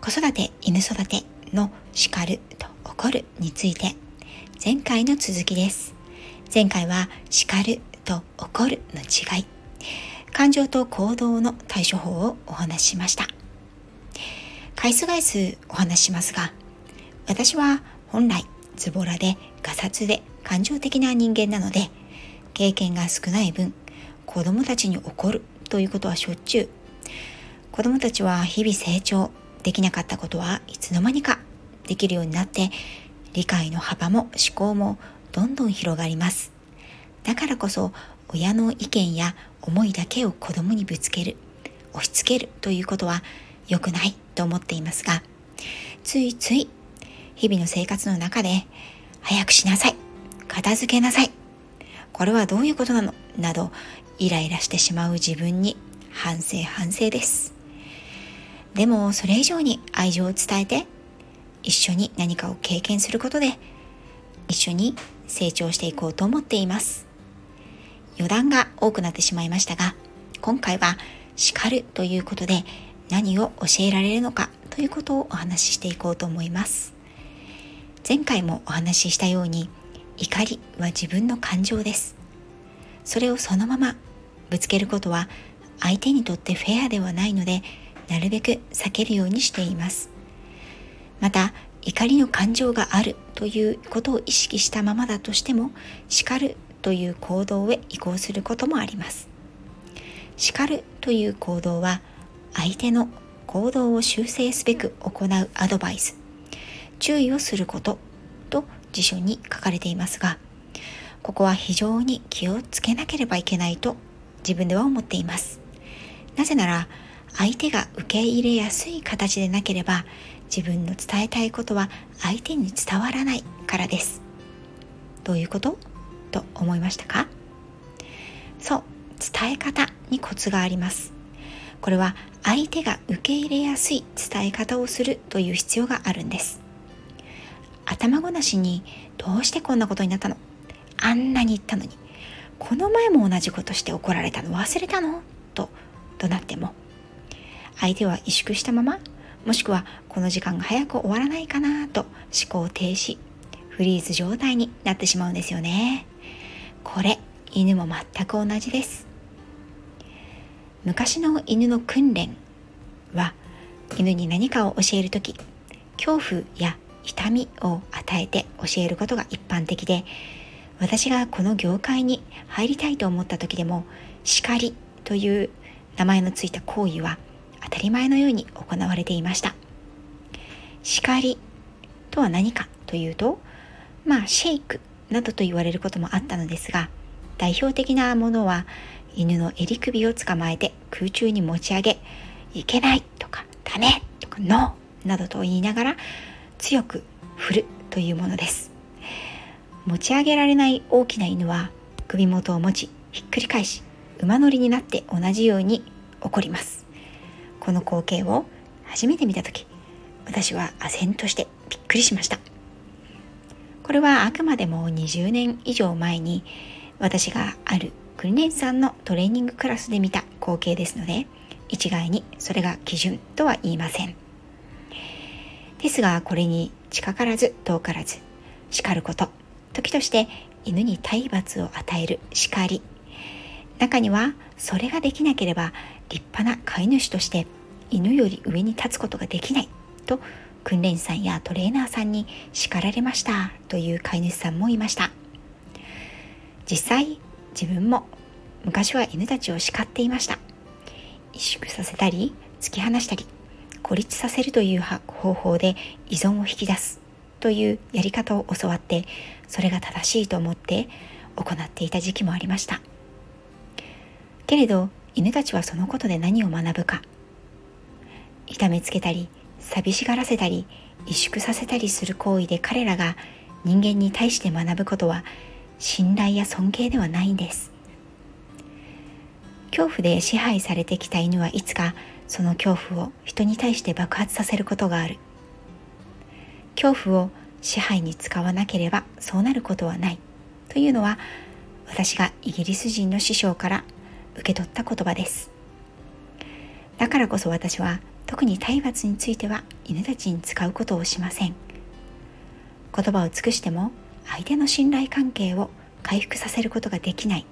子育て、犬育ての叱ると怒るについて、前回の続きです。前回は叱ると怒るの違い、感情と行動の対処法をお話ししました。回数回数お話しますが、私は本来ズボラでガサツで感情的な人間なので、経験が少ない分、子供たちに怒るということはしょっちゅう。子供たちは日々成長、できなかったことはいつの間にかできるようになって、理解の幅も思考もどんどん広がります。だからこそ親の意見や思いだけを子供にぶつける、押し付けるということは良くないと思っていますが、ついつい日々の生活の中で、早くしなさい、片付けなさい、これはどういうことなのなどイライラしてしまう自分に反省です。でもそれ以上に愛情を伝えて、一緒に何かを経験することで一緒に成長していこうと思っています。余談が多くなってしまいましたが、今回は叱るということで何を教えられるのかということをお話ししていこうと思います。前回もお話ししたように、怒りは自分の感情です。それをそのままぶつけることは相手にとってフェアではないので、なるべく避けるようにしています。また、怒りの感情があるということを意識したままだとしても、叱るという行動へ移行することもあります。叱るという行動は、相手の行動を修正すべく行うアドバイス、注意をすることと辞書に書かれていますが、ここは非常に気をつけなければいけないと自分では思っています。なぜなら、相手が受け入れやすい形でなければ、自分の伝えたいことは相手に伝わらないからです。どういうことと思いましたか？そう、伝え方にコツがあります。これは相手が受け入れやすい伝え方をするという必要があるんです。頭ごなしに、どうしてこんなことになったの、あんなに言ったのに、この前も同じことして怒られたの忘れたのと怒鳴っても、相手は萎縮したまま、もしくはこの時間が早く終わらないかなと思考停止、フリーズ状態になってしまうんですよね。これ、犬も全く同じです。昔の犬の訓練は、犬に何かを教えるとき、恐怖や痛みを与えて教えることが一般的で、私がこの業界に入りたいと思ったときでも、叱りという名前のついた行為は当たり前のように行われていました。叱りとは何かというと、シェイクなどと言われることもあったのですが、代表的なものは、犬の襟首を捕まえて空中に持ち上げ、いけないとかダメとかノーなどと言いながら強く振るというものです。持ち上げられない大きな犬は、首元を持ちひっくり返し、馬乗りになって同じように怒ります。この光景を初めて見たとき、私は唖然としてびっくりしました。これはあくまでも20年以上前に、私があるクリネンさんのトレーニングクラスで見た光景ですので、一概にそれが基準とは言いません。ですが、これに近からず遠からず、叱ること、時として犬に体罰を与える叱り、中にはそれができなければ立派な飼い主として犬より上に立つことができないと、訓練士さんやトレーナーさんに叱られましたという飼い主さんもいました。実際、自分も昔は犬たちを叱っていました。萎縮させたり、突き放したり、孤立させるという方法で依存を引き出すというやり方を教わって、それが正しいと思って行っていた時期もありました。けれど、犬たちはそのことで何を学ぶか、痛めつけたり寂しがらせたり萎縮させたりする行為で、彼らが人間に対して学ぶことは信頼や尊敬ではないんです。恐怖で支配されてきた犬はいつかその恐怖を人に対して爆発させることがある。恐怖を支配に使わなければそうなることはないというのは、私がイギリス人の師匠から受け取った言葉です。だからこそ私は特に体罰については犬たちに使うことをしません。言葉を尽くしても相手の信頼関係を回復させることができない。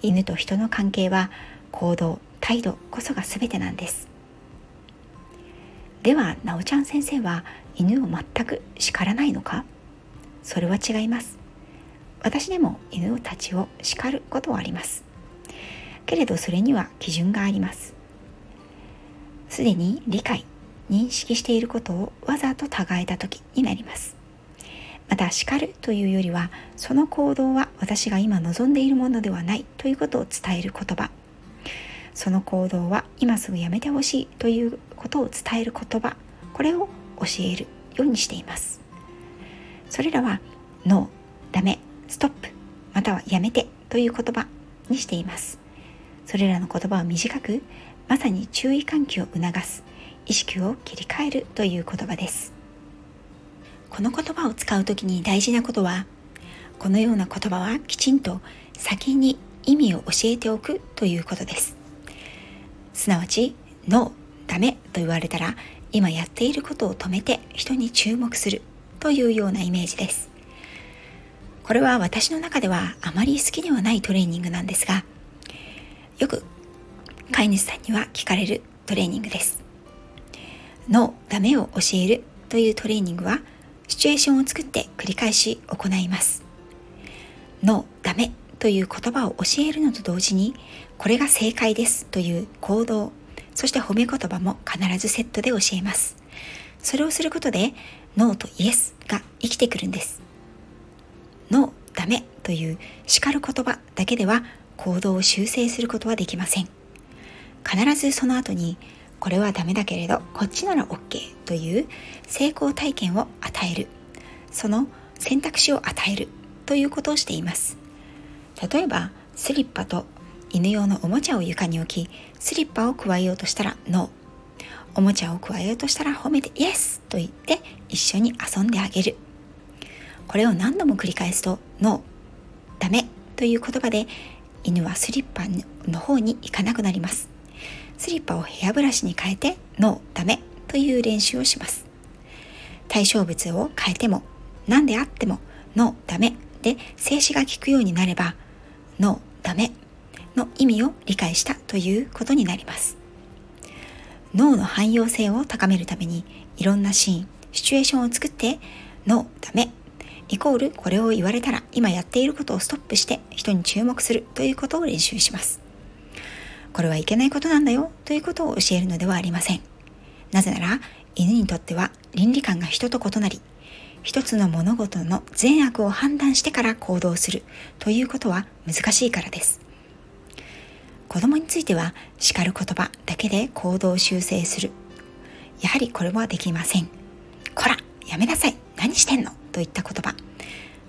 犬と人の関係は行動、態度こそが全てなんです。では、なおちゃん先生は犬を全く叱らないのか？それは違います。私でも犬たちを叱ることはあります。けれどそれには基準があります。すでに理解、認識していることをわざと違えた時になります。また叱るというよりは、その行動は私が今望んでいるものではないということを伝える言葉、その行動は今すぐやめてほしいということを伝える言葉、これを教えるようにしています。それらはノー、ダメ、ストップ、またはやめてという言葉にしています。それらの言葉は短く、まさに注意喚起を促す、意識を切り替えるという言葉です。この言葉を使うときに大事なことは、このような言葉はきちんと先に意味を教えておくということです。すなわちノー、ダメと言われたら、今やっていることを止めて人に注目するというようなイメージです。これは私の中ではあまり好きではないトレーニングなんですが、よく飼い主さんには聞かれるトレーニングです。ノー、ダメを教えるというトレーニングはシチュエーションを作って繰り返し行います。ノー、ダメという言葉を教えるのと同時に、これが正解ですという行動、そして褒め言葉も必ずセットで教えます。それをすることでノーとイエスが生きてくるんです。ノー、ダメという叱る言葉だけでは行動を修正することはできません。必ずその後に、これはダメだけれどこっちなら OK という成功体験を与える、その選択肢を与えるということをしています。例えばスリッパと犬用のおもちゃを床に置き、スリッパを加えようとしたらノー、おもちゃを加えようとしたら褒めてイエスと言って一緒に遊んであげる。これを何度も繰り返すとノー、ダメという言葉で犬はスリッパの方に行かなくなります。スリッパをヘアブラシに変えてノー、ダメという練習をします。対象物を変えても何であってもノー、ダメで静止が効くようになれば、ノー、ダメの意味を理解したということになります。脳の汎用性を高めるために、いろんなシーン、シチュエーションを作って、ノー、ダメイコールこれを言われたら今やっていることをストップして人に注目するということを練習します。これはいけないことなんだよということを教えるのではありません。なぜなら犬にとっては倫理観が人と異なり、一つの物事の善悪を判断してから行動するということは難しいからです。子供については叱る言葉だけで行動を修正する、やはりこれはできません。こら、やめなさい、何してんのといった言葉、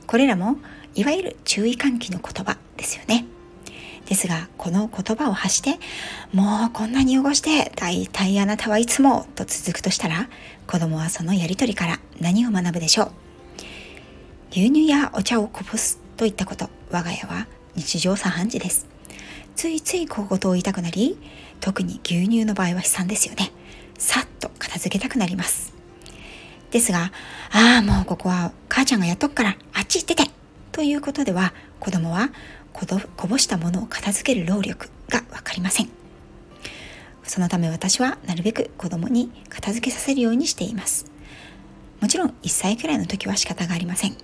これらもいわゆる注意喚起の言葉ですよね。ですがこの言葉を発して、もうこんなに汚して、大体あなたはいつもと続くとしたら、子供はそのやりとりから何を学ぶでしょう。牛乳やお茶をこぼすといったこと、我が家は日常茶飯事です。ついつい小言を言いたくなり、特に牛乳の場合は悲惨ですよね。さっと片付けたくなります。ですが、ああもうここは母ちゃんがやっとくからあっち行っててということでは、子供はこぼしたものを片付ける労力がわかりません。そのため私はなるべく子供に片付けさせるようにしています。もちろん1歳くらいの時は仕方がありません。言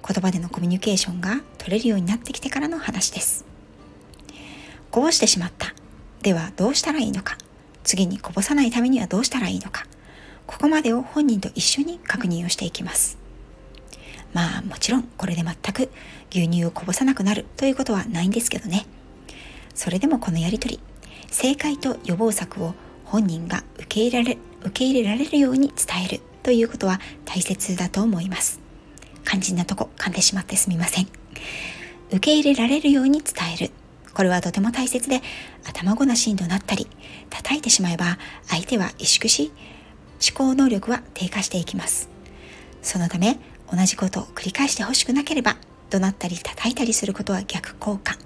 葉でのコミュニケーションが取れるようになってきてからの話です。こぼしてしまった、ではどうしたらいいのか、次にこぼさないためにはどうしたらいいのか、ここまでを本人と一緒に確認をしていきます。まあもちろんこれで全く牛乳をこぼさなくなるということはないんですけどね。それでもこのやりとり、正解と予防策を本人が受け入れられるように伝えるということは大切だと思います。肝心なとこ噛んでしまってすみません。受け入れられるように伝える、これはとても大切で、頭ごなしに怒鳴ったり叩いてしまえば相手は萎縮し、思考能力は低下していきます。そのため同じことを繰り返してほしくなければ、怒鳴ったり叩いたりすることは逆効果。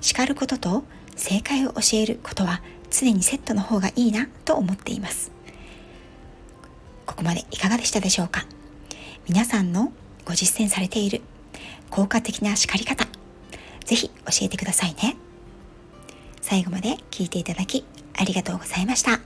叱ることと正解を教えることは常にセットの方がいいなと思っています。ここまでいかがでしたでしょうか。皆さんのご実践されている効果的な叱り方、ぜひ教えてくださいね。最後まで聞いていただきありがとうございました。